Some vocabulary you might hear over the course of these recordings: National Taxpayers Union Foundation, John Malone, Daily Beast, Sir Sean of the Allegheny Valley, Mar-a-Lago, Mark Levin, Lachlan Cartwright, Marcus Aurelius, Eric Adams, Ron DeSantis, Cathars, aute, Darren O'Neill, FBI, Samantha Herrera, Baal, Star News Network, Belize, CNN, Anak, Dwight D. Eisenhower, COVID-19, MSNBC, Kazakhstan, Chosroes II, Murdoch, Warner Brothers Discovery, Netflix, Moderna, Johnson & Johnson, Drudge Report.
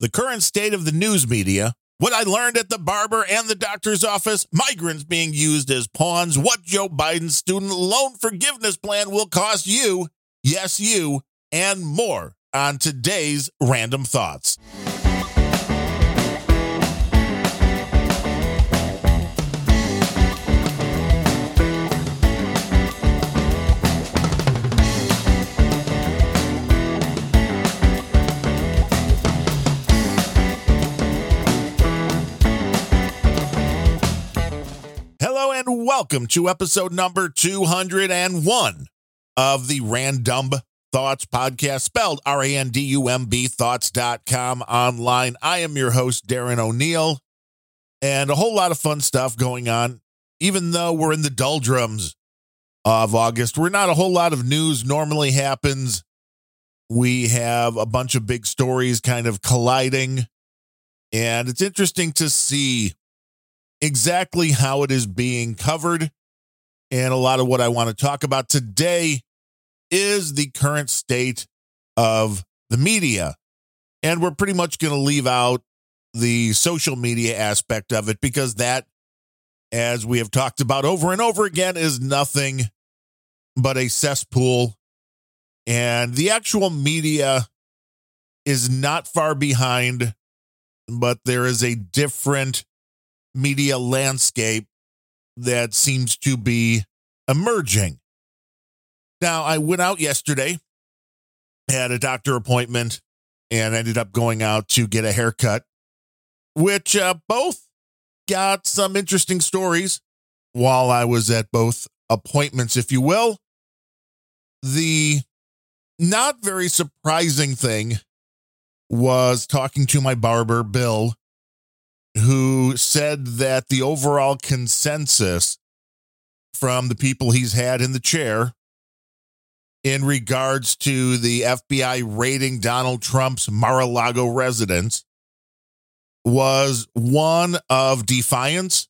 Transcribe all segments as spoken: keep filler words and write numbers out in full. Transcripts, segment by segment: The current state of the news media, what I learned at the barber and the doctor's office, migrants being used as pawns, what Joe Biden's student loan forgiveness plan will cost you, yes you, and more on today's Random Thoughts. And welcome to episode number two hundred one of the Random Thoughts podcast, spelled R A N D U M B thoughts dot com online. I am your host, Darren O'Neill, and a whole lot of fun stuff going on. Even though we're in the doldrums of August, we're not a whole lot of news normally happens. We have a bunch of big stories kind of colliding, and it's interesting to see exactly how it is being covered. And a lot of what I want to talk about today is the current state of the media. And we're pretty much going to leave out the social media aspect of it, because that, as we have talked about over and over again, is nothing but a cesspool. And the actual media is not far behind, but there is a different media landscape that seems to be emerging. Now, I went out yesterday, had a doctor appointment, and ended up going out to get a haircut, which uh, both got some interesting stories while I was at both appointments, if you will. The not very surprising thing was talking to my barber, Bill, who said that the overall consensus from the people he's had in the chair in regards to the F B I raiding Donald Trump's Mar-a-Lago residence was one of defiance,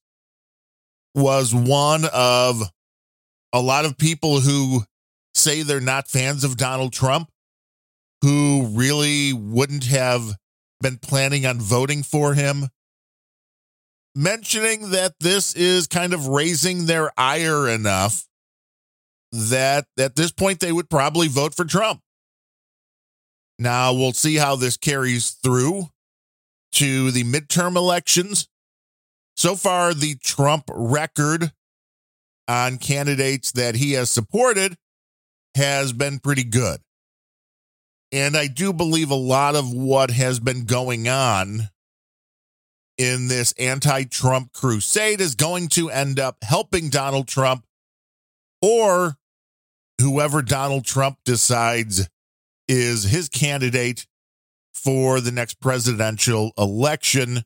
was one of a lot of people who say they're not fans of Donald Trump, who really wouldn't have been planning on voting for him, mentioning that this is kind of raising their ire enough that at this point they would probably vote for Trump. Now, we'll see how this carries through to the midterm elections. So far, the Trump record on candidates that he has supported has been pretty good. And I do believe a lot of what has been going on in this anti-Trump crusade is going to end up helping Donald Trump, or whoever Donald Trump decides is his candidate for the next presidential election.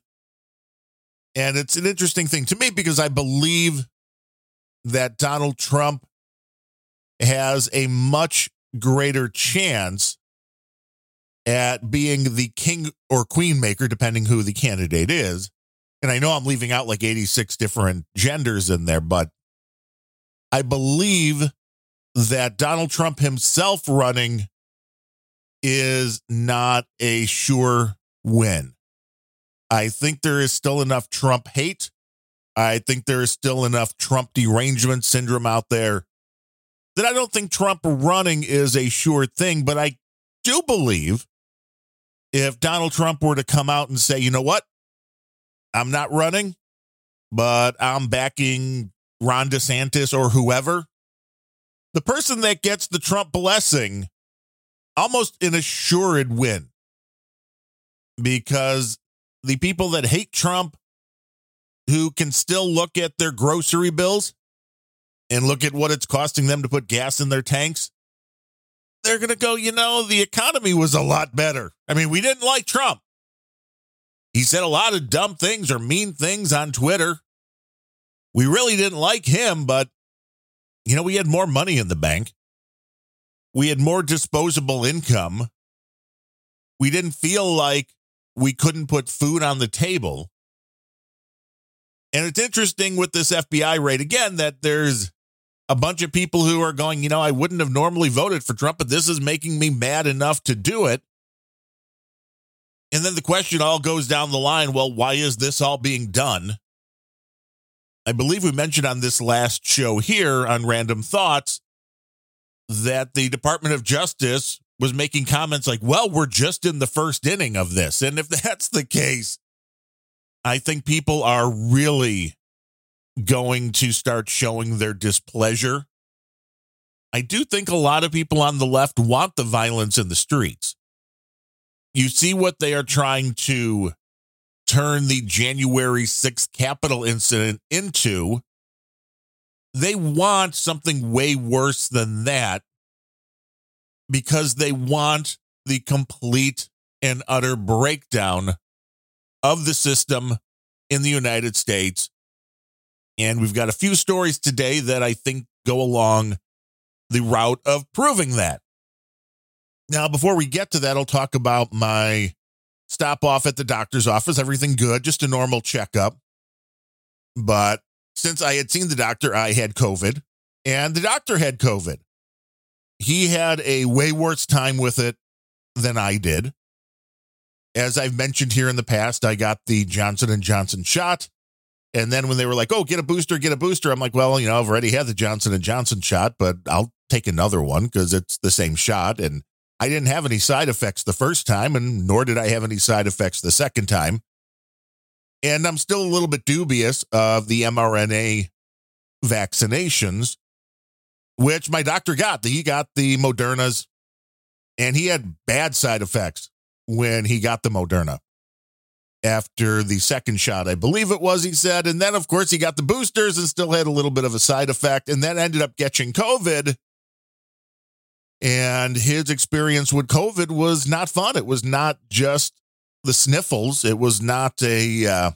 And it's an interesting thing to me, because I believe that Donald Trump has a much greater chance at being the king or queen maker, depending who the candidate is. And I know I'm leaving out like eighty-six different genders in there, but I believe that Donald Trump himself running is not a sure win. I think there is still enough Trump hate. I think there is still enough Trump derangement syndrome out there that I don't think Trump running is a sure thing. But I do believe, if Donald Trump were to come out and say, you know what, I'm not running, but I'm backing Ron DeSantis or whoever, the person that gets the Trump blessing almost an assured win, because the people that hate Trump, who can still look at their grocery bills and look at what it's costing them to put gas in their tanks, they're going to go, you know, the economy was a lot better. I mean, we didn't like Trump. He said a lot of dumb things or mean things on Twitter. We really didn't like him, but, you know, we had more money in the bank. We had more disposable income. We didn't feel like we couldn't put food on the table. And it's interesting with this F B I raid, again, that there's a bunch of people who are going, you know, I wouldn't have normally voted for Trump, but this is making me mad enough to do it. And then the question all goes down the line, well, why is this all being done? I believe we mentioned on this last show here on Random Thoughts that the Department of Justice was making comments like, well, we're just in the first inning of this. And if that's the case, I think people are really going to start showing their displeasure. I do think a lot of people on the left want the violence in the streets. You see what they are trying to turn the January sixth Capitol incident into. They want something way worse than that because they want the complete and utter breakdown of the system in the United States. And we've got a few stories today that I think go along the route of proving that. Now, before we get to that, I'll talk about my stop off at the doctor's office. Everything good, just a normal checkup. But since I had seen the doctor, I had COVID, and the doctor had COVID. He had a way worse time with it than I did. As I've mentioned here in the past, I got the Johnson and Johnson shot. And then when they were like, oh, get a booster, get a booster. I'm like, well, you know, I've already had the Johnson and Johnson shot, but I'll take another one because it's the same shot. And I didn't have any side effects the first time, and nor did I have any side effects the second time. And I'm still a little bit dubious of the M R N A vaccinations, which my doctor got. He got the Modernas, and he had bad side effects when he got the Moderna after the second shot, I believe it was, he said. And then, of course, he got the boosters and still had a little bit of a side effect, and then ended up getting COVID. And his experience with COVID was not fun. It was not just the sniffles. It was not a uh,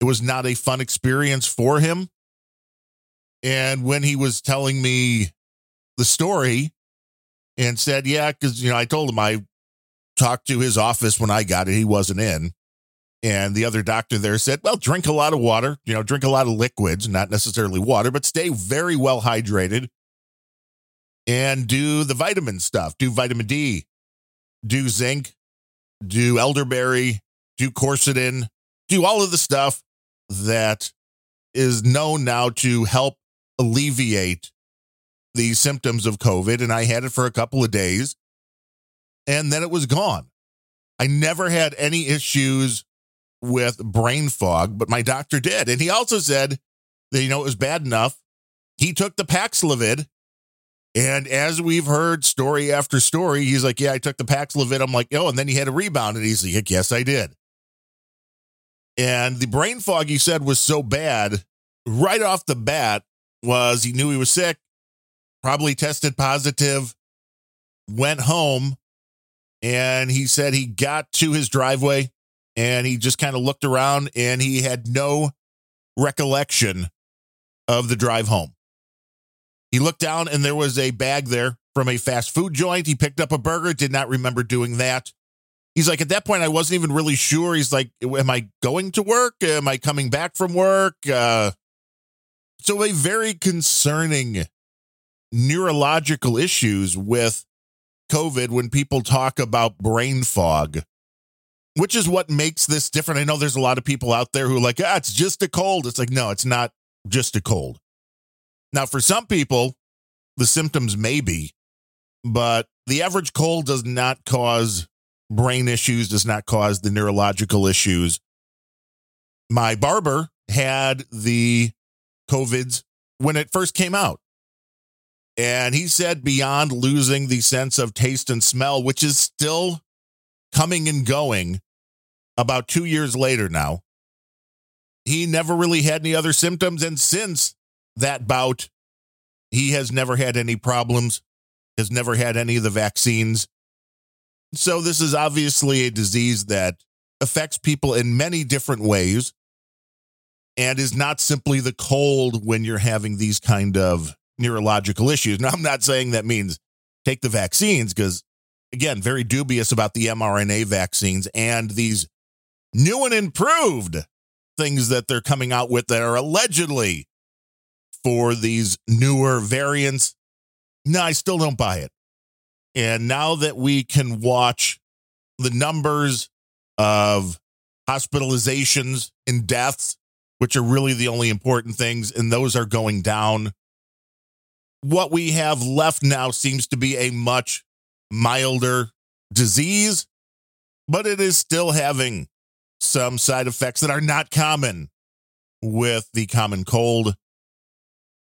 it was not a fun experience for him. And when he was telling me the story and said, yeah, because, you know, I told him I talked to his office when I got it. He wasn't in. And the other doctor there said, well, drink a lot of water, you know, drink a lot of liquids, not necessarily water, but stay very well hydrated. And do the vitamin stuff, do vitamin D, do zinc, do elderberry, do quercetin, do all of the stuff that is known now to help alleviate the symptoms of COVID. And I had it for a couple of days and then it was gone. I never had any issues with brain fog, but my doctor did. And he also said that, you know, it was bad enough. He took the Paxlovid. And as we've heard story after story, he's like, yeah, I took the Paxlovid. I'm like, oh, and then he had a rebound. And he's like, yes, I did. And the brain fog, he said, was so bad right off the bat was he knew he was sick, probably tested positive, went home. And he said he got to his driveway and he just kind of looked around and he had no recollection of the drive home. He looked down and there was a bag there from a fast food joint. He picked up a burger, did not remember doing that. He's like, at that point, I wasn't even really sure. He's like, am I going to work? Am I coming back from work? Uh, so a very concerning neurological issues with COVID when people talk about brain fog, which is what makes this different. I know there's a lot of people out there who are like, ah, it's just a cold. It's like, no, it's not just a cold. Now, for some people, the symptoms may be, but the average cold does not cause brain issues, does not cause the neurological issues. My barber had the COVIDs when it first came out. And he said beyond losing the sense of taste and smell, which is still coming and going about two years later now, he never really had any other symptoms. And since that bout, he has never had any problems, has never had any of the vaccines. So this is obviously a disease that affects people in many different ways and is not simply the cold when you're having these kind of neurological issues. Now, I'm not saying that means take the vaccines because, again, very dubious about the M R N A vaccines and these new and improved things that they're coming out with that are allegedly for these newer variants. No, I still don't buy it. And now that we can watch the numbers of hospitalizations and deaths, which are really the only important things, and those are going down. What we have left now seems to be a much milder disease, but it is still having some side effects that are not common with the common cold.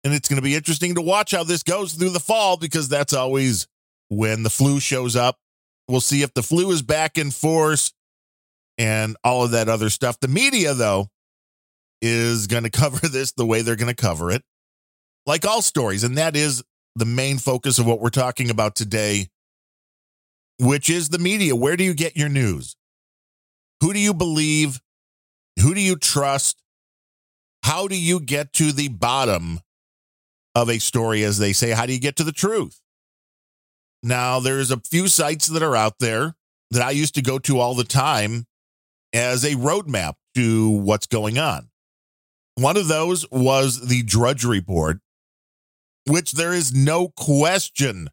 And it's going to be interesting to watch how this goes through the fall, because that's always when the flu shows up. We'll see if the flu is back in force and all of that other stuff. The media, though, is going to cover this the way they're going to cover it, like all stories. And that is the main focus of what we're talking about today, which is the media. Where do you get your news? Who do you believe? Who do you trust? How do you get to the bottom of a story, as they say? How do you get to the truth? Now, there's a few sites that are out there that I used to go to all the time as a roadmap to what's going on. One of those was the Drudge Report, which there is no question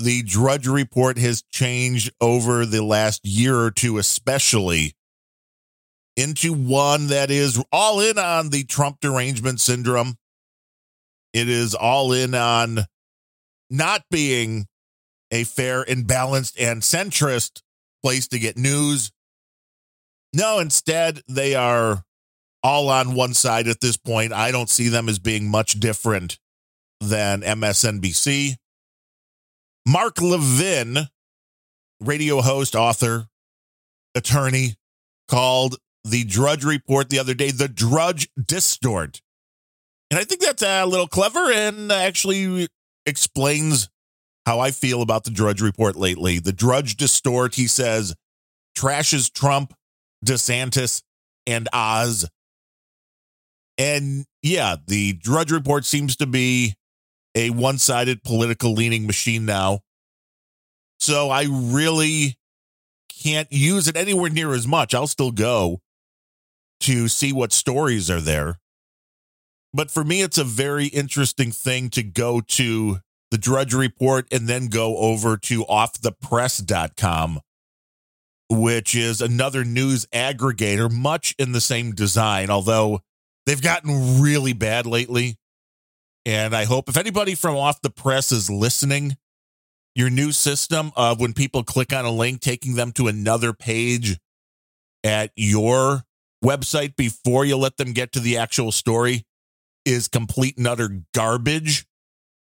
the Drudge Report has changed over the last year or two, especially into one that is all in on the Trump derangement syndrome. It is all in on not being a fair and balanced and centrist place to get news. No, instead, they are all on one side at this point. I don't see them as being much different than M S N B C. Mark Levin, radio host, author, attorney, called the Drudge Report the other day the Drudge Distort. And I think that's a little clever and actually explains how I feel about the Drudge Report lately. The Drudge Distort, he says, trashes Trump, DeSantis, and Oz. And yeah, the Drudge Report seems to be a one-sided political leaning machine now. So I really can't use it anywhere near as much. I'll still go to see what stories are there. But for me, it's a very interesting thing to go to the Drudge Report and then go over to off the press dot com, which is another news aggregator, much in the same design, although they've gotten really bad lately. And I hope if anybody from Off the Press is listening, your new system of when people click on a link, taking them to another page at your website before you let them get to the actual story is complete and utter garbage,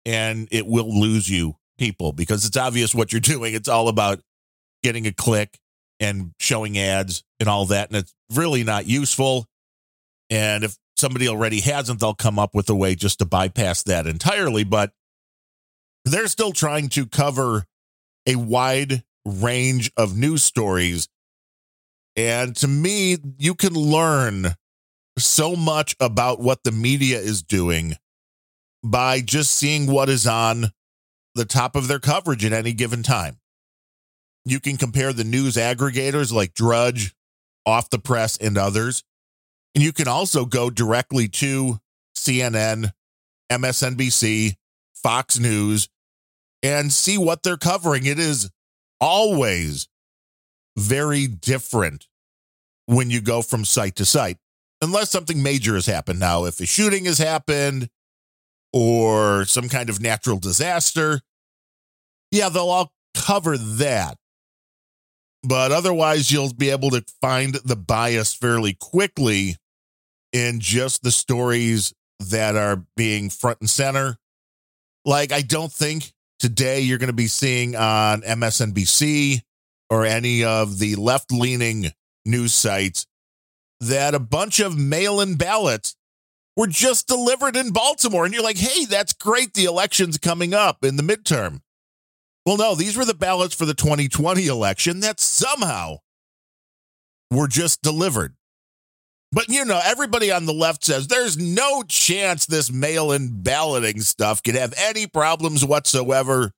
and it will lose you people because it's obvious what you're doing. It's all about getting a click and showing ads and all that, and it's really not useful. And if somebody already hasn't, they'll come up with a way just to bypass that entirely. But they're still trying to cover a wide range of news stories. And to me, you can learn so much about what the media is doing by just seeing what is on the top of their coverage at any given time. You can compare the news aggregators like Drudge, Off the Press, and others. And you can also go directly to C N N, M S N B C, Fox News, and see what they're covering. It is always very different when you go from site to site, unless something major has happened. Now, if a shooting has happened or some kind of natural disaster, yeah, they'll all cover that. But otherwise, you'll be able to find the bias fairly quickly in just the stories that are being front and center. Like, I don't think today you're going to be seeing on M S N B C or any of the left-leaning news sites that a bunch of mail-in ballots were just delivered in Baltimore. And you're like, hey, that's great. The election's coming up in the midterm. Well, no, these were the ballots for the twenty twenty election that somehow were just delivered. But, you know, everybody on the left says there's no chance this mail-in balloting stuff could have any problems whatsoever.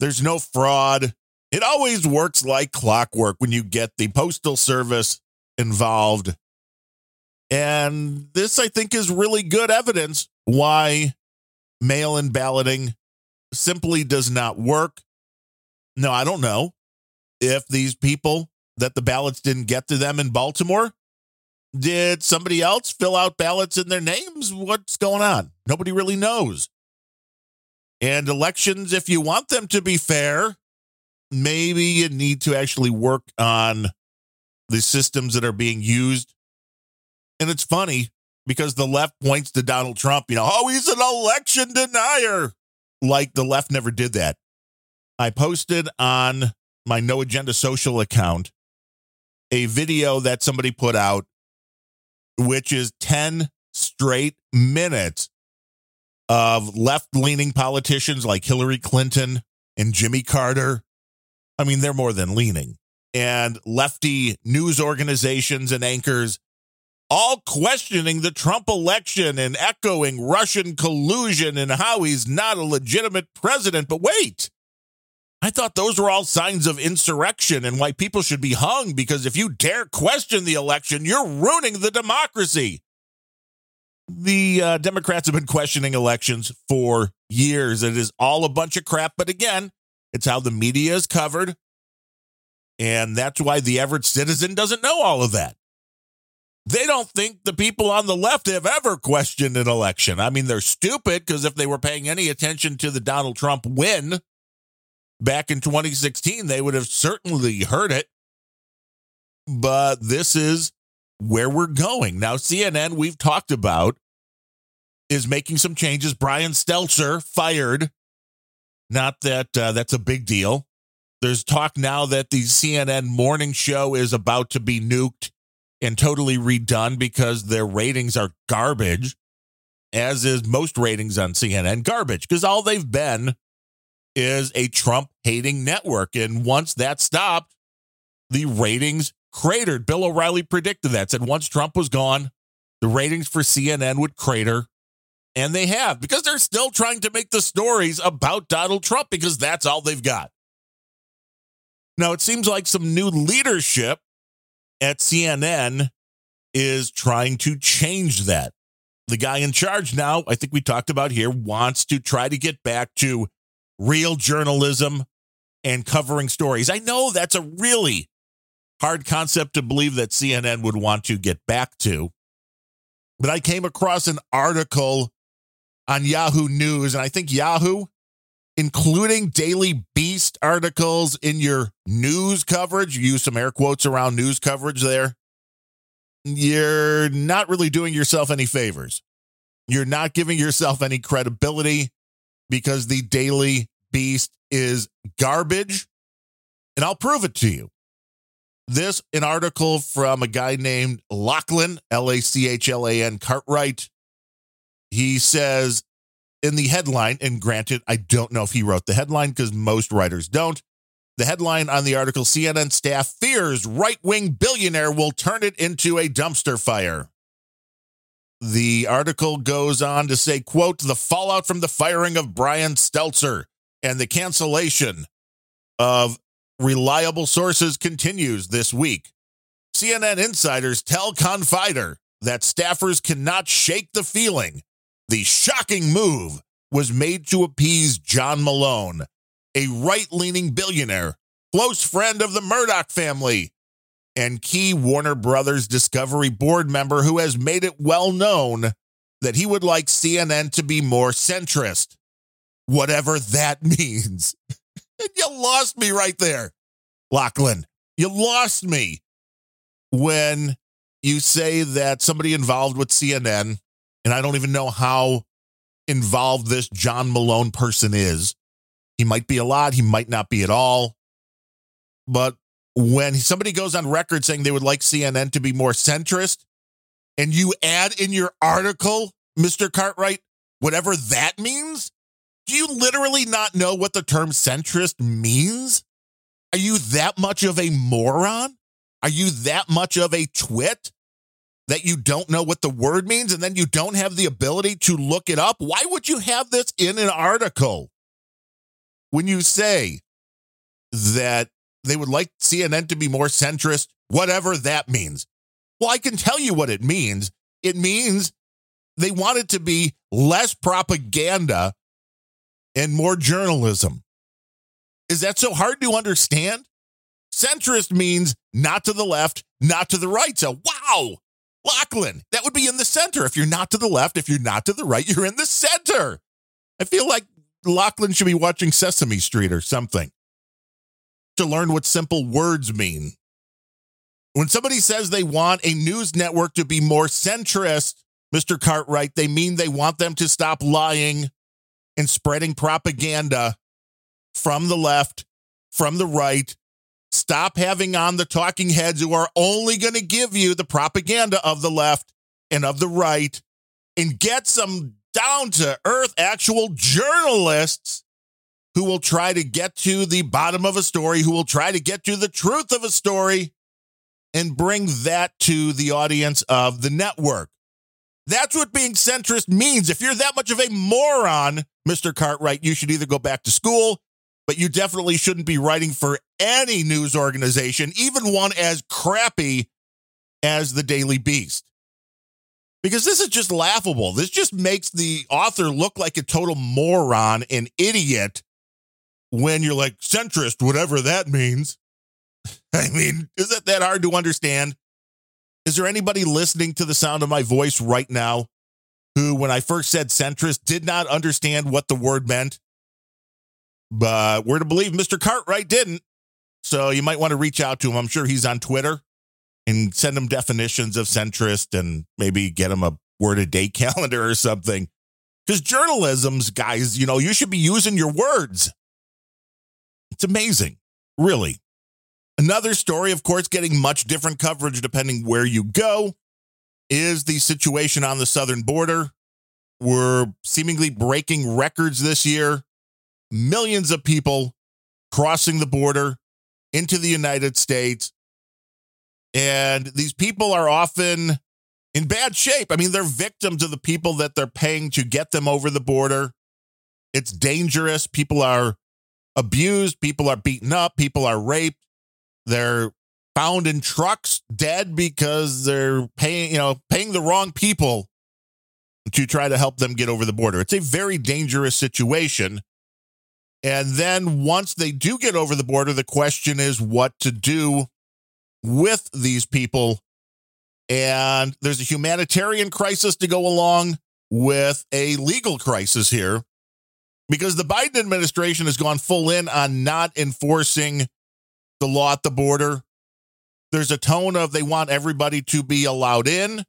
There's no fraud. It always works like clockwork when you get the Postal Service involved. And this, I think, is really good evidence why mail-in balloting simply does not work. No, I don't know if these people that the ballots didn't get to them in Baltimore? Did somebody else fill out ballots in their names? What's going on? Nobody really knows. And elections, if you want them to be fair, maybe you need to actually work on the systems that are being used. And it's funny because the left points to Donald Trump, you know, oh, he's an election denier. Like the left never did that. I posted on my No Agenda Social account a video that somebody put out, which is ten straight minutes of left-leaning politicians like Hillary Clinton and Jimmy Carter. I mean, they're more than leaning. And lefty news organizations and anchors all questioning the Trump election and echoing Russian collusion and how he's not a legitimate president. But wait, I thought those were all signs of insurrection and why people should be hung, because if you dare question the election, you're ruining the democracy. The uh, Democrats have been questioning elections for years. It is all a bunch of crap. But again, it's how the media is covered. And that's why the average citizen doesn't know all of that. They don't think the people on the left have ever questioned an election. I mean, they're stupid, because if they were paying any attention to the Donald Trump win back in twenty sixteen, they would have certainly heard it. But this is where we're going. Now, C N N, we've talked about, is making some changes. Brian Stelter fired. Not that uh, that's a big deal. There's talk now that the C N N morning show is about to be nuked and totally redone because their ratings are garbage, as is most ratings on C N N, garbage, because all they've been is a Trump-hating network. And once that stopped, the ratings cratered. Bill O'Reilly predicted that, said once Trump was gone, the ratings for C N N would crater. And they have, because they're still trying to make the stories about Donald Trump, because that's all they've got. Now, it seems like some new leadership at C N N is trying to change that. The guy in charge now, I think we talked about here, wants to try to get back to real journalism and covering stories. I know that's a really hard concept to believe that C N N would want to get back to. But I came across an article on Yahoo News, and I think Yahoo, including Daily Beast articles in your news coverage, you use some air quotes around news coverage there, you're not really doing yourself any favors. You're not giving yourself any credibility, because the Daily Beast is garbage, and I'll prove it to you. This, an article from a guy named Lachlan, L A C H L A N Cartwright. He says in the headline, and granted, I don't know if he wrote the headline because most writers don't. The headline on the article, C N N staff fears right-wing billionaire will turn it into a dumpster fire. The article goes on to say, quote, the fallout from the firing of Brian Stelter and the cancellation of reliable sources continues this week. C N N insiders tell Confider that staffers cannot shake the feeling the shocking move was made to appease John Malone, a right-leaning billionaire, close friend of the Murdoch family, and key Warner Brothers Discovery board member who has made it well known that he would like C N N to be more centrist, whatever that means. You lost me right there, Lachlan. You lost me when you say that somebody involved with C N N, and I don't even know how involved this John Malone person is. He might be a lot. He might not be at all. But when somebody goes on record saying they would like C N N to be more centrist, and you add in your article, Mister Cartwright, whatever that means, do you literally not know what the term centrist means? Are you that much of a moron? Are you that much of a twit that you don't know what the word means and then you don't have the ability to look it up? Why would you have this in an article when you say that they would like C N N to be more centrist, whatever that means? Well, I can tell you what it means. It means they want it to be less propaganda and more journalism. Is that so hard to understand? Centrist means not to the left, not to the right. So, wow, Lachlan, that would be in the center. If you're not to the left, if you're not to the right, you're in the center. I feel like Lachlan should be watching Sesame Street or something to learn what simple words mean. When somebody says they want a news network to be more centrist, Mister Cartwright, they mean they want them to stop lying and spreading propaganda from the left, from the right. Stop having on the talking heads who are only going to give you the propaganda of the left and of the right, and get some down-to-earth actual journalists who will try to get to the bottom of a story, who will try to get to the truth of a story, and bring that to the audience of the network. That's what being centrist means. If you're that much of a moron, Mister Cartwright, you should either go back to school, but you definitely shouldn't be writing for any news organization, even one as crappy as the Daily Beast. Because this is just laughable. This just makes the author look like a total moron, an idiot, when you're like, centrist, whatever that means. I mean, is it that hard to understand? Is there anybody listening to the sound of my voice right now who, when I first said centrist, did not understand what the word meant? But we're to believe Mister Cartwright didn't. So you might want to reach out to him. I'm sure he's on Twitter, and send him definitions of centrist and maybe get him a word a day calendar or something. Because journalism's guys, you know, you should be using your words. It's amazing, really. Another story, of course, getting much different coverage depending where you go, is the situation on the southern border. We're seemingly breaking records this year. Millions of people crossing the border into the United States. And these people are often in bad shape. I mean, they're victims of the people that they're paying to get them over the border. It's dangerous. People are abused. People are beaten up. People are raped. They're found in trucks dead because they're paying, you know, paying the wrong people to try to help them get over the border. It's a very dangerous situation. And then once they do get over the border, the question is what to do with these people. And there's a humanitarian crisis to go along with a legal crisis here, because the Biden administration has gone full in on not enforcing the law at the border. There's a tone of they want everybody to be allowed in.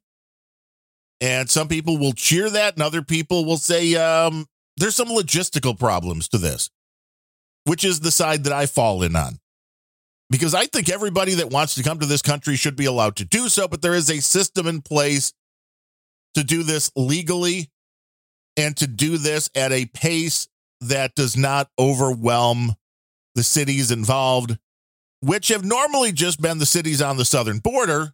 And some people will cheer that, and other people will say, um, there's some logistical problems to this, which is the side that I fall in on. Because I think everybody that wants to come to this country should be allowed to do so, but there is a system in place to do this legally and to do this at a pace that does not overwhelm the cities involved, which have normally just been the cities on the southern border,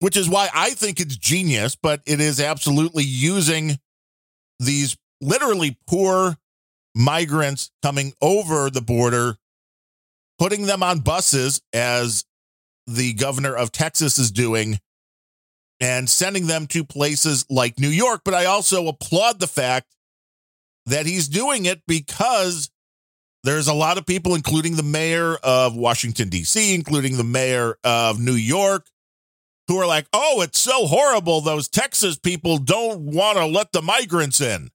which is why I think it's genius, but it is absolutely using these literally poor migrants coming over the border, putting them on buses, as the governor of Texas is doing, and sending them to places like New York. But I also applaud the fact that he's doing it, because there's a lot of people, including the mayor of Washington, D C, including the mayor of New York, who are like, oh, it's so horrible. Those Texas people don't want to let the migrants in.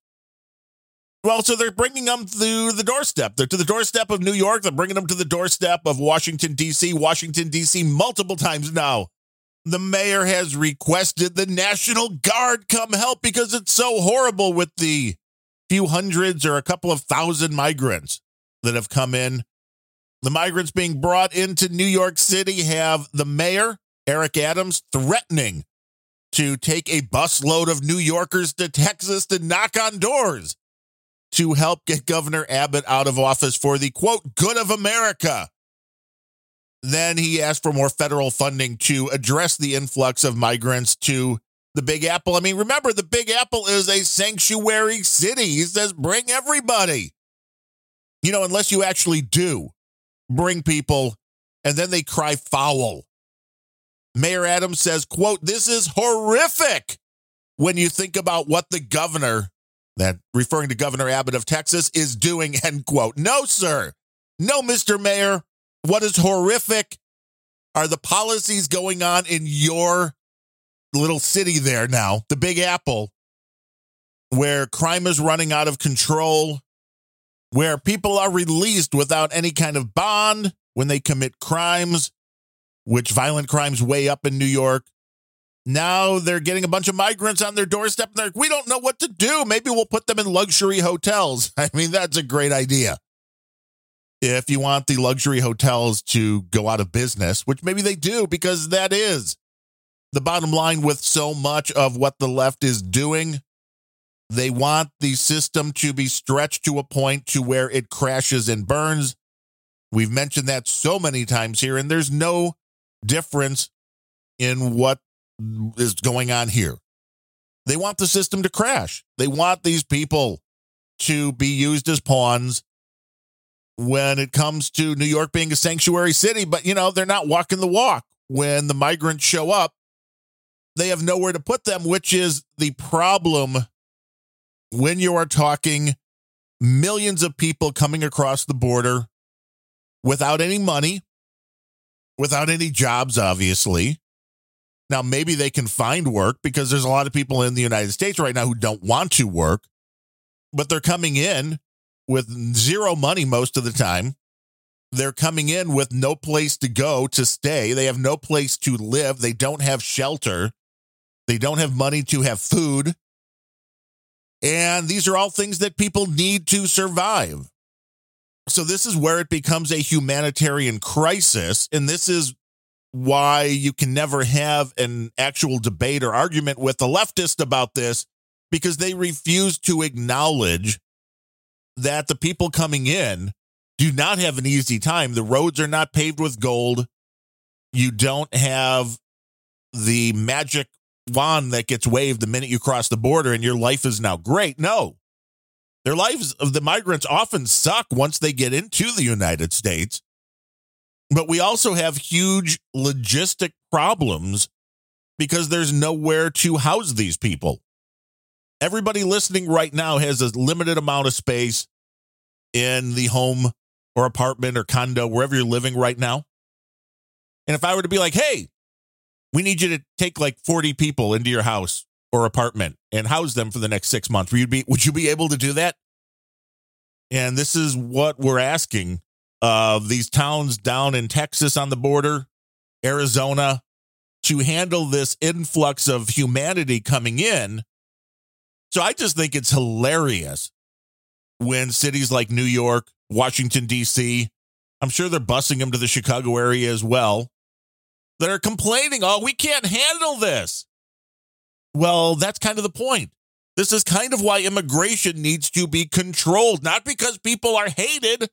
Well, so they're bringing them to the doorstep. They're to the doorstep of New York. They're bringing them to the doorstep of Washington, D C. Washington, D C multiple times now. The mayor has requested the National Guard come help because it's so horrible with the few hundreds or a couple of thousand migrants that have come in. The migrants being brought into New York City have the mayor, Eric Adams, threatening to take a busload of New Yorkers to Texas to knock on doors to help get Governor Abbott out of office for the, quote, good of America. Then he asked for more federal funding to address the influx of migrants to the Big Apple. I mean, remember, the Big Apple is a sanctuary city. He says, bring everybody. You know, unless you actually do bring people, and then they cry foul. Mayor Adams says, quote, this is horrific when you think about what the governor, that referring to Governor Abbott of Texas, is doing, end quote. No, sir. No, Mister Mayor. What is horrific are the policies going on in your little city there now, the Big Apple, where crime is running out of control, where people are released without any kind of bond when they commit crimes, which violent crimes way up in New York. Now they're getting a bunch of migrants on their doorstep, and they're like, we don't know what to do. Maybe we'll put them in luxury hotels. I mean, that's a great idea. If you want the luxury hotels to go out of business, which maybe they do, because that is the bottom line with so much of what the left is doing. They want the system to be stretched to a point to where it crashes and burns. We've mentioned that so many times here, and there's no difference in what is going on here. They want the system to crash. They want these people to be used as pawns when it comes to New York being a sanctuary city. But, you know, they're not walking the walk. When the migrants show up, they have nowhere to put them, which is the problem when you are talking millions of people coming across the border without any money, without any jobs, obviously. Now, maybe they can find work because there's a lot of people in the United States right now who don't want to work, but they're coming in with zero money most of the time. They're coming in with no place to go to stay. They have no place to live. They don't have shelter. They don't have money to have food. And these are all things that people need to survive. So this is where it becomes a humanitarian crisis. And this is why you can never have an actual debate or argument with the leftists about this, because they refuse to acknowledge that the people coming in do not have an easy time. The roads are not paved with gold. You don't have the magic wand that gets waved the minute you cross the border and your life is now great. No, their lives of the migrants often suck once they get into the United States. But we also have huge logistic problems because there's nowhere to house these people. Everybody listening right now has a limited amount of space in the home or apartment or condo, wherever you're living right now. And if I were to be like, hey, we need you to take like forty people into your house or apartment and house them for the next six months, would you be, would you be able to do that? And this is what we're asking of these towns down in Texas on the border, Arizona, to handle this influx of humanity coming in. So I just think it's hilarious when cities like New York, Washington, D C, I'm sure they're busing them to the Chicago area as well, that are complaining, oh, we can't handle this. Well, that's kind of the point. This is kind of why immigration needs to be controlled, not because people are hated,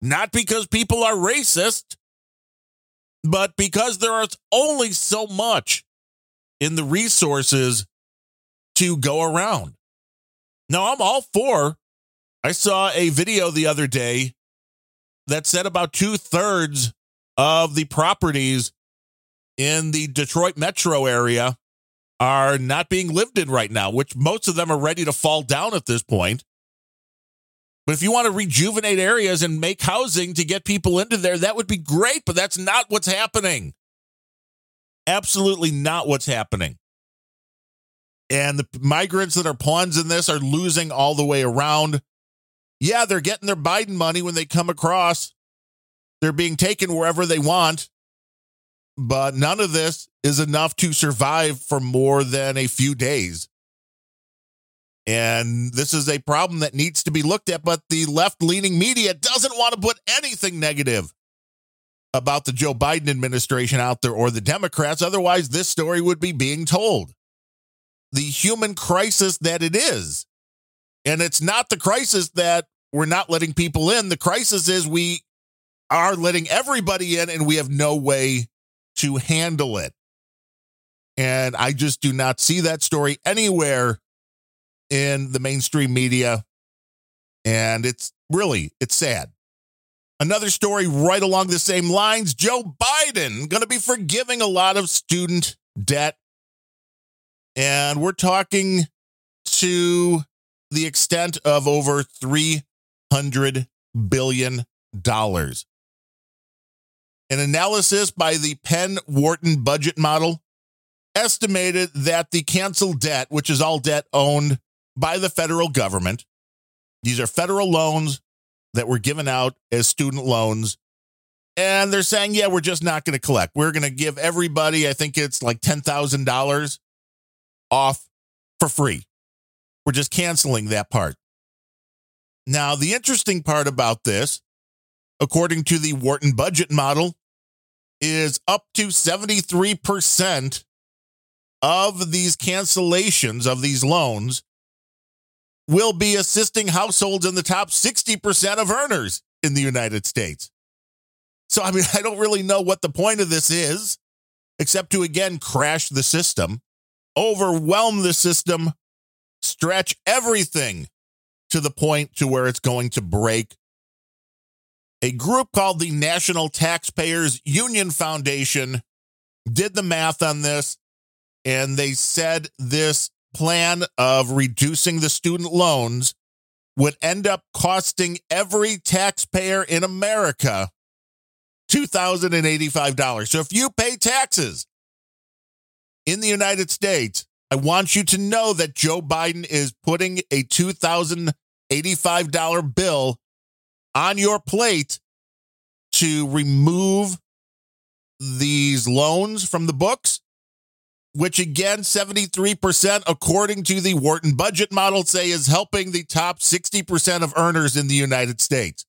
not because people are racist, but because there is only so much in the resources to go around. Now, I'm all for, I saw a video the other day that said about two-thirds of the properties in the Detroit metro area are not being lived in right now, which most of them are ready to fall down at this point. But if you want to rejuvenate areas and make housing to get people into there, that would be great, but that's not what's happening. Absolutely not what's happening. And the migrants that are pawns in this are losing all the way around. Yeah, they're getting their Biden money when they come across. They're being taken wherever they want. But none of this is enough to survive for more than a few days. And this is a problem that needs to be looked at. But the left-leaning media doesn't want to put anything negative about the Joe Biden administration out there or the Democrats. Otherwise, this story would be being told. The human crisis that it is. And it's not the crisis that we're not letting people in. The crisis is we are letting everybody in and we have no way to handle it. And I just do not see that story anywhere in the mainstream media. And it's really, it's sad. Another story right along the same lines, Joe Biden going to be forgiving a lot of student debt. And we're talking to the extent of over three hundred billion dollars. An analysis by the Penn-Wharton budget model estimated that the canceled debt, which is all debt owned by the federal government, these are federal loans that were given out as student loans. And they're saying, yeah, we're just not going to collect. We're going to give everybody, I think it's like ten thousand dollars off for free. We're just canceling that part. Now, the interesting part about this, according to the Wharton budget model, is up to seventy-three percent of these cancellations of these loans will be assisting households in the top sixty percent of earners in the United States. So, I mean, I don't really know what the point of this is, except to, again, crash the system, overwhelm the system, stretch everything to the point to where it's going to break. A group called the National Taxpayers Union Foundation did the math on this, and they said this plan of reducing the student loans would end up costing every taxpayer in America two thousand eighty-five dollars. So if you pay taxes in the United States, I want you to know that Joe Biden is putting a two thousand eighty-five dollars bill on your plate to remove these loans from the books, which again, seventy-three percent, according to the Wharton budget model, say is helping the top sixty percent of earners in the United States.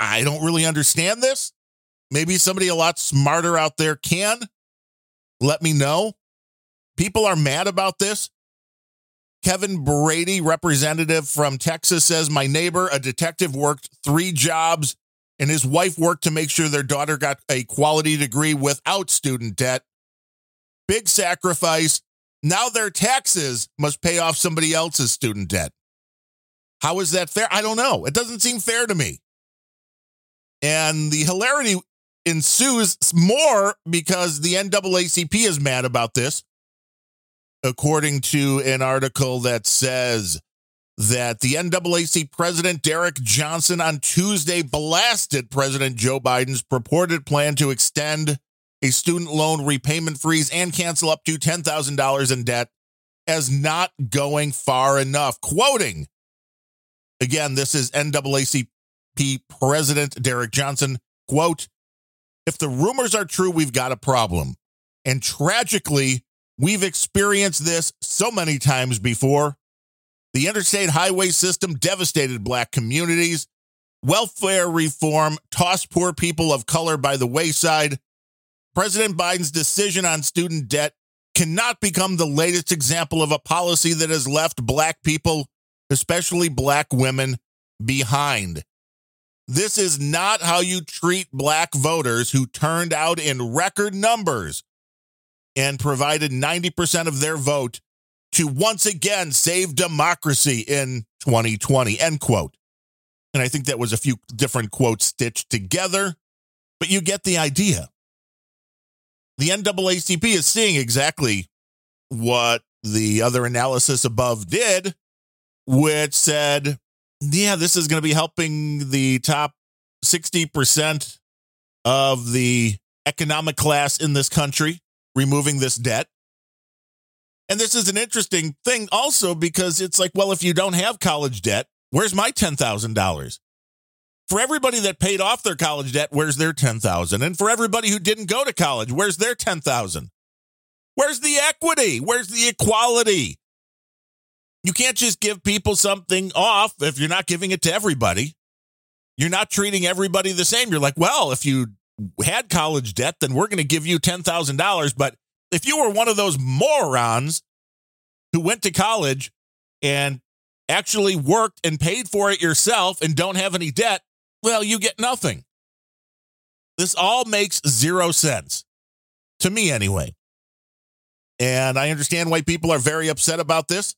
I don't really understand this. Maybe somebody a lot smarter out there can. Let me know. People are mad about this. Kevin Brady, representative from Texas, says, my neighbor, a detective, worked three jobs, and his wife worked to make sure their daughter got a quality degree without student debt. Big sacrifice. Now their taxes must pay off somebody else's student debt. How is that fair? I don't know. It doesn't seem fair to me. And the hilarity ensues more because the N double A C P is mad about this, according to an article that says that the N double A C P president Derek Johnson on Tuesday blasted President Joe Biden's purported plan to extend a student loan repayment freeze and cancel up to ten thousand dollars in debt as not going far enough. Quoting, again, this is N double A C P President Derek Johnson, quote, if the rumors are true, we've got a problem. And tragically, we've experienced this so many times before. The interstate highway system devastated black communities. Welfare reform tossed poor people of color by the wayside. President Biden's decision on student debt cannot become the latest example of a policy that has left black people, especially black women, behind. This is not how you treat black voters who turned out in record numbers and provided ninety percent of their vote to once again save democracy in twenty twenty, end quote. And I think that was a few different quotes stitched together, but you get the idea. The N double A C P is seeing exactly what the other analysis above did, which said, yeah, this is going to be helping the top sixty percent of the economic class in this country, removing this debt. And this is an interesting thing also because it's like, well, if you don't have college debt, where's my ten thousand dollars? For everybody that paid off their college debt, where's their ten thousand dollars? And for everybody who didn't go to college, where's their ten thousand dollars? Where's the equity? Where's the equality? You can't just give people something off if you're not giving it to everybody. You're not treating everybody the same. You're like, well, if you had college debt, then we're going to give you ten thousand dollars. But if you were one of those morons who went to college and actually worked and paid for it yourself and don't have any debt, well, you get nothing. This all makes zero sense, to me anyway. And I understand why people are very upset about this.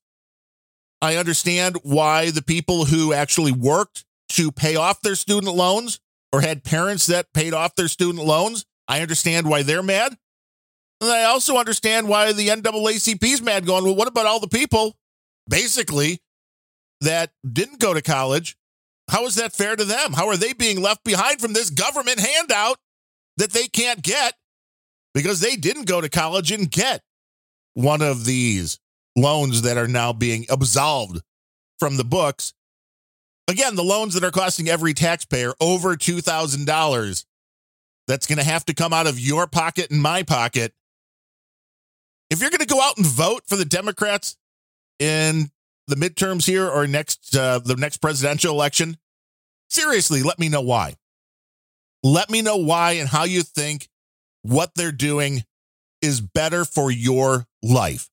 I understand why the people who actually worked to pay off their student loans or had parents that paid off their student loans, I understand why they're mad. And I also understand why the N double A C P is mad, going, well, what about all the people, basically, that didn't go to college How is that fair to them? How are they being left behind from this government handout that they can't get because they didn't go to college and get one of these loans that are now being absolved from the books? Again, the loans that are costing every taxpayer over two thousand dollars, that's going to have to come out of your pocket and my pocket. If you're going to go out and vote for the Democrats in the midterms here or next uh, the next presidential election, seriously, let me know why. Let me know why and how you think what they're doing is better for your life.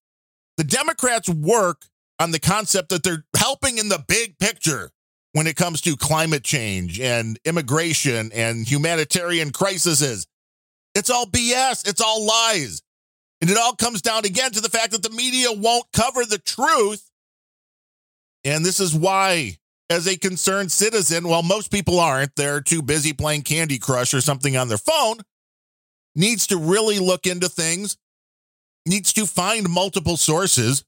The Democrats work on the concept that they're helping in the big picture when it comes to climate change and immigration and humanitarian crises. It's all B S. It's all lies. And it all comes down again to the fact that the media won't cover the truth. And this is why, as a concerned citizen, while most people aren't, they're too busy playing Candy Crush or something on their phone, needs to really look into things, needs to find multiple sources.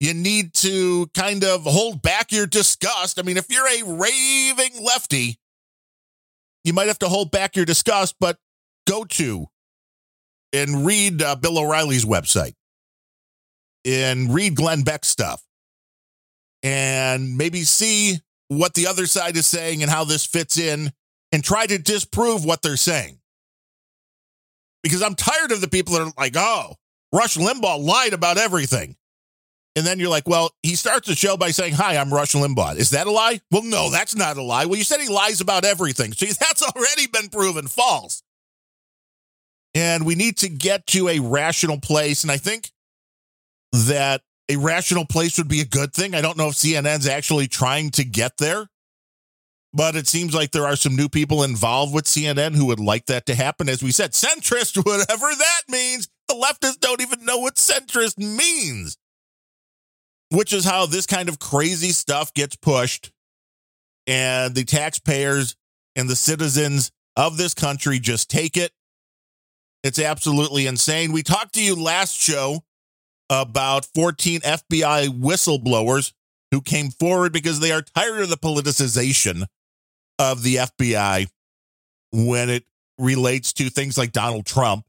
You need to kind of hold back your disgust. I mean, if you're a raving lefty, you might have to hold back your disgust, but go to and read uh, Bill O'Reilly's website and read Glenn Beck's stuff and maybe see what the other side is saying and how this fits in and try to disprove what they're saying. Because I'm tired of the people that are like, oh, Rush Limbaugh lied about everything. And then you're like, well, he starts the show by saying, hi, I'm Rush Limbaugh. Is that a lie? Well, no, that's not a lie. Well, you said he lies about everything. See, that's already been proven false. And we need to get to a rational place. And I think that a rational place would be a good thing. I don't know if C N N's actually trying to get there, but it seems like there are some new people involved with C N N who would like that to happen. As we said, centrist, whatever that means. The leftists don't even know what centrist means, which is how this kind of crazy stuff gets pushed, and the taxpayers and the citizens of this country just take it. It's absolutely insane. We talked to you last show about fourteen F B I whistleblowers who came forward because they are tired of the politicization of the F B I when it relates to things like Donald Trump.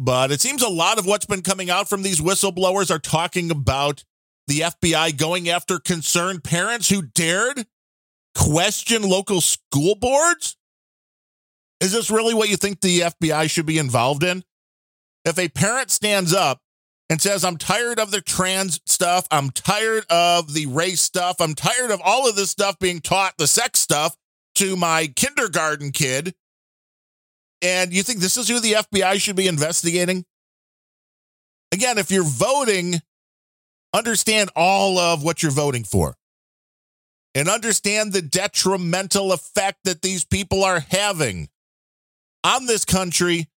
But it seems a lot of what's been coming out from these whistleblowers are talking about the F B I going after concerned parents who dared question local school boards? Is this really what you think the F B I should be involved in? If a parent stands up and says, I'm tired of the trans stuff, I'm tired of the race stuff, I'm tired of all of this stuff being taught, the sex stuff, to my kindergarten kid, and you think this is who the F B I should be investigating? Again, if you're voting, understand all of what you're voting for. And understand the detrimental effect that these people are having on this country.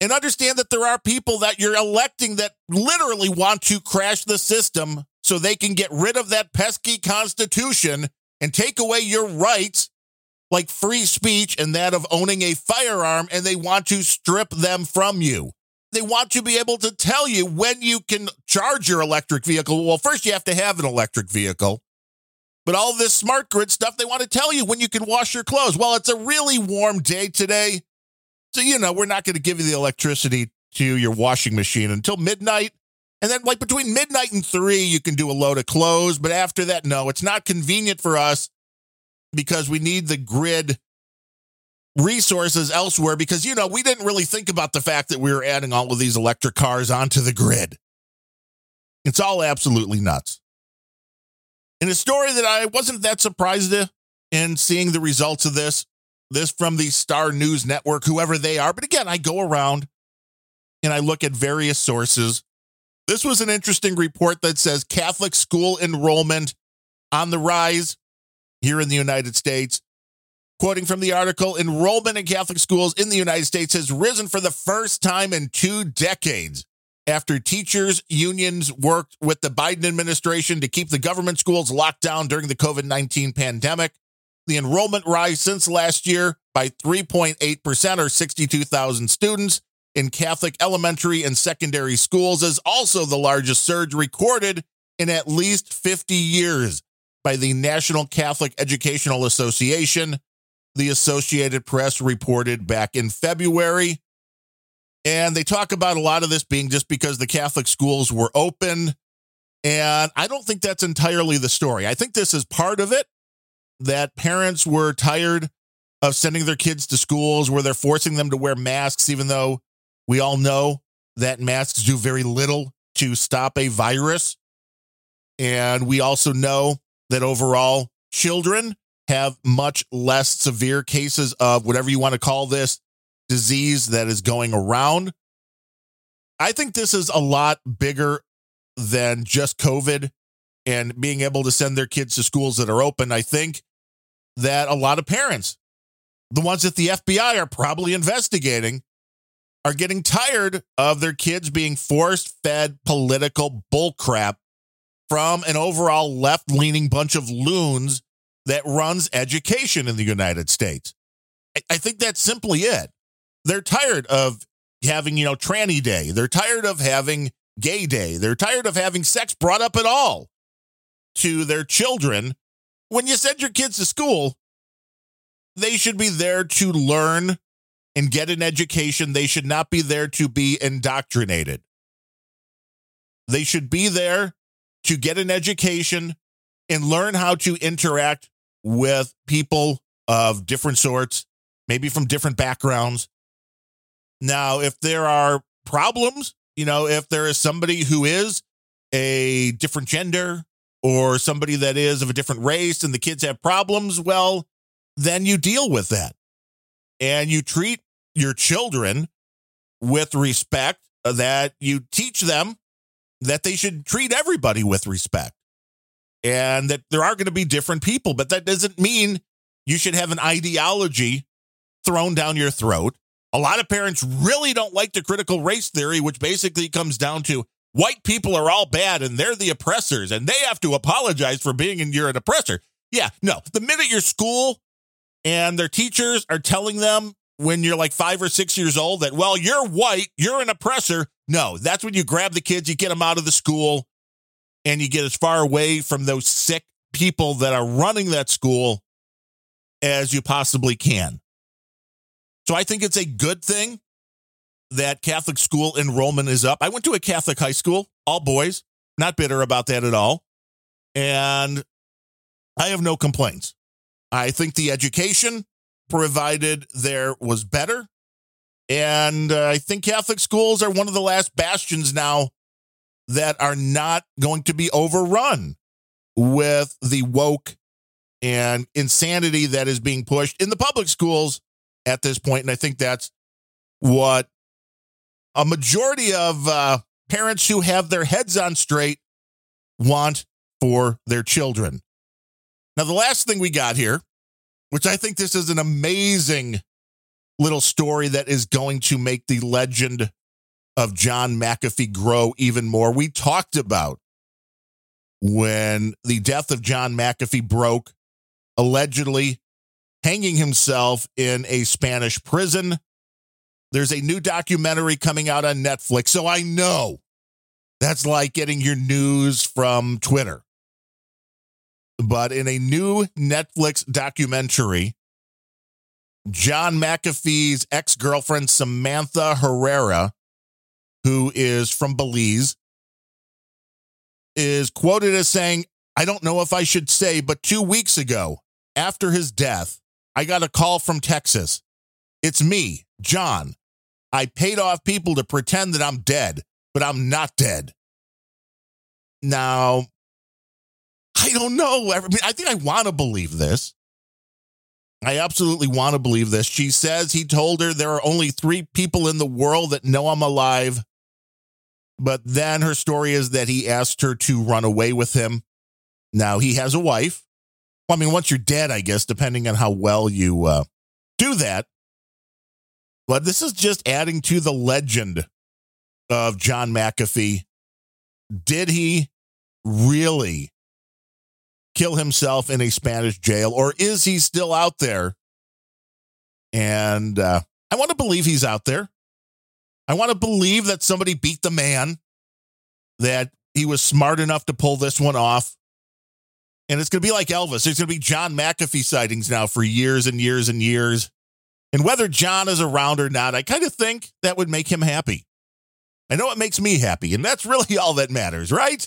And understand that there are people that you're electing that literally want to crash the system so they can get rid of that pesky Constitution and take away your rights, like free speech and that of owning a firearm, and they want to strip them from you. They want to be able to tell you when you can charge your electric vehicle. Well, first you have to have an electric vehicle. But all this smart grid stuff, they want to tell you when you can wash your clothes. Well, it's a really warm day today, so, you know, we're not going to give you the electricity to your washing machine until midnight. And then, like, between midnight and three, you can do a load of clothes. But after that, no, it's not convenient for us, because we need the grid resources elsewhere, because, you know, we didn't really think about the fact that we were adding all of these electric cars onto the grid. It's all absolutely nuts. In a story that I wasn't that surprised in seeing the results of this, this from the Star News Network, whoever they are. But again, I go around and I look at various sources. This was an interesting report that says Catholic school enrollment on the rise here in the United States. Quoting from the article, enrollment in Catholic schools in the United States has risen for the first time in two decades after teachers' unions worked with the Biden administration to keep the government schools locked down during the COVID nineteen pandemic. The enrollment rise since last year by three point eight percent or sixty-two thousand students in Catholic elementary and secondary schools is also the largest surge recorded in at least fifty years. by the National Catholic Educational Association. The Associated Press reported back in February. And they talk about a lot of this being just because the Catholic schools were open. And I don't think that's entirely the story. I think this is part of it, that parents were tired of sending their kids to schools where they're forcing them to wear masks, even though we all know that masks do very little to stop a virus. And we also know that overall children have much less severe cases of whatever you want to call this disease that is going around. I think this is a lot bigger than just COVID and being able to send their kids to schools that are open. I think that a lot of parents, the ones that the F B I are probably investigating, are getting tired of their kids being force-fed political bullcrap from an overall left-leaning bunch of loons that runs education in the United States. I, I think that's simply it. They're tired of having, you know, tranny day. They're tired of having gay day. They're tired of having sex brought up at all to their children. When you send your kids to school, they should be there to learn and get an education. They should not be there to be indoctrinated. They should be there to get an education and learn how to interact with people of different sorts, maybe from different backgrounds. Now, if there are problems, you know, if there is somebody who is a different gender or somebody that is of a different race and the kids have problems, well, then you deal with that. And you treat your children with respect, that you teach them that they should treat everybody with respect and that there are going to be different people. But that doesn't mean you should have an ideology thrown down your throat. A lot of parents really don't like the critical race theory, which basically comes down to white people are all bad and they're the oppressors and they have to apologize for being and you're an oppressor. Yeah, no, the minute your school and their teachers are telling them when you're like five or six years old that, well, you're white, you're an oppressor. No, that's when you grab the kids, you get them out of the school, and you get as far away from those sick people that are running that school as you possibly can. So I think it's a good thing that Catholic school enrollment is up. I went to a Catholic high school, all boys, not bitter about that at all. And I have no complaints. I think the education provided there was better. And uh, I think Catholic schools are one of the last bastions now that are not going to be overrun with the woke and insanity that is being pushed in the public schools at this point. And I think that's what a majority of uh, parents who have their heads on straight want for their children. Now, the last thing we got here, which I think this is an amazing little story that is going to make the legend of John McAfee grow even more. We talked about when the death of John McAfee broke, allegedly hanging himself in a Spanish prison. There's a new documentary coming out on Netflix, so I know that's like getting your news from Twitter. But in a new Netflix documentary, John McAfee's ex-girlfriend, Samantha Herrera, who is from Belize, is quoted as saying, "I don't know if I should say, but two weeks ago, after his death, I got a call from Texas. It's me, John. I paid off people to pretend that I'm dead, but I'm not dead." Now, I don't know. I mean, I think I want to believe this. I absolutely want to believe this. She says he told her there are only three people in the world that know I'm alive. But then her story is that he asked her to run away with him. Now he has a wife. Well, I mean, once you're dead, I guess, depending on how well you uh, do that. But this is just adding to the legend of John McAfee. Did he really kill himself in a Spanish jail, or is he still out there? And uh, I want to believe he's out there. I want to believe that somebody beat the man, that he was smart enough to pull this one off. And it's going to be like Elvis. There's going to be John McAfee sightings now for years and years and years. And whether John is around or not, I kind of think that would make him happy. I know it makes me happy, and that's really all that matters, right?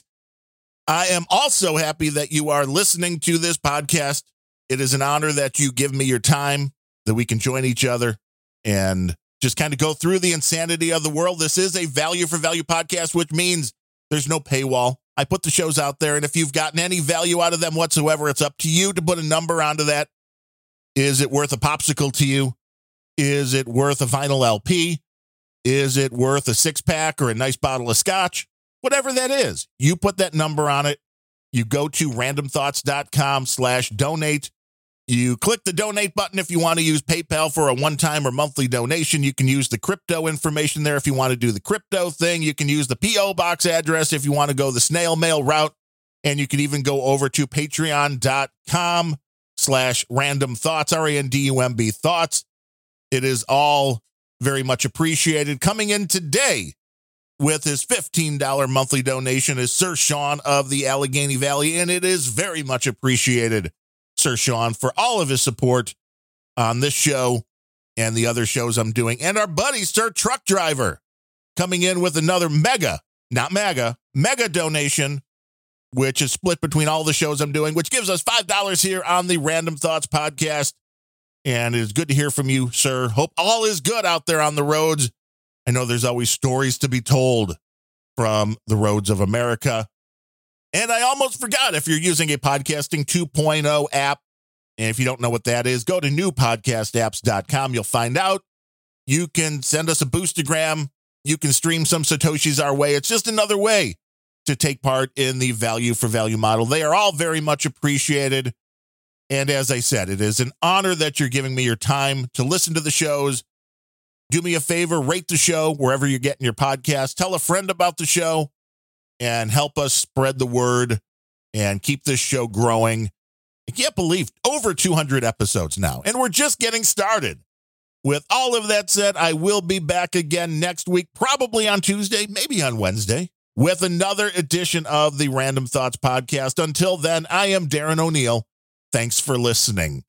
I am also happy that you are listening to this podcast. It is an honor that you give me your time, that we can join each other and just kind of go through the insanity of the world. This is a value for value podcast, which means there's no paywall. I put the shows out there, and if you've gotten any value out of them whatsoever, it's up to you to put a number onto that. Is it worth a popsicle to you? Is it worth a vinyl L P? Is it worth a six-pack or a nice bottle of scotch? Whatever that is, you put that number on it. You go to randomthoughts.com slash donate. You click the donate button if you want to use PayPal for a one-time or monthly donation. You can use the crypto information there if you want to do the crypto thing. You can use the P O box address if you want to go the snail mail route. And you can even go over to patreon.com slash random thoughts, R A N D U M B thoughts. It is all very much appreciated. Coming in today with his fifteen dollars monthly donation is Sir Sean of the Allegheny Valley, and it is very much appreciated, Sir Sean, for all of his support on this show and the other shows I'm doing. And our buddy, Sir Truck Driver, coming in with another mega, not MAGA, mega donation, which is split between all the shows I'm doing, which gives us five dollars here on the Random Thoughts podcast. And it is good to hear from you, sir. Hope all is good out there on the roads. I know there's always stories to be told from the roads of America. And I almost forgot, if you're using a Podcasting 2.0 app, and if you don't know what that is, go to new podcast apps dot com. You'll find out. You can send us a boostergram. You can stream some Satoshis our way. It's just another way to take part in the value for value model. They are all very much appreciated. And as I said, it is an honor that you're giving me your time to listen to the shows. Do me a favor, rate the show wherever you're getting your podcast. Tell a friend about the show and help us spread the word and keep this show growing. I can't believe over two hundred episodes now, and we're just getting started. With all of that said, I will be back again next week, probably on Tuesday, maybe on Wednesday, with another edition of the Random Thoughts podcast. Until then, I am Darren O'Neill. Thanks for listening.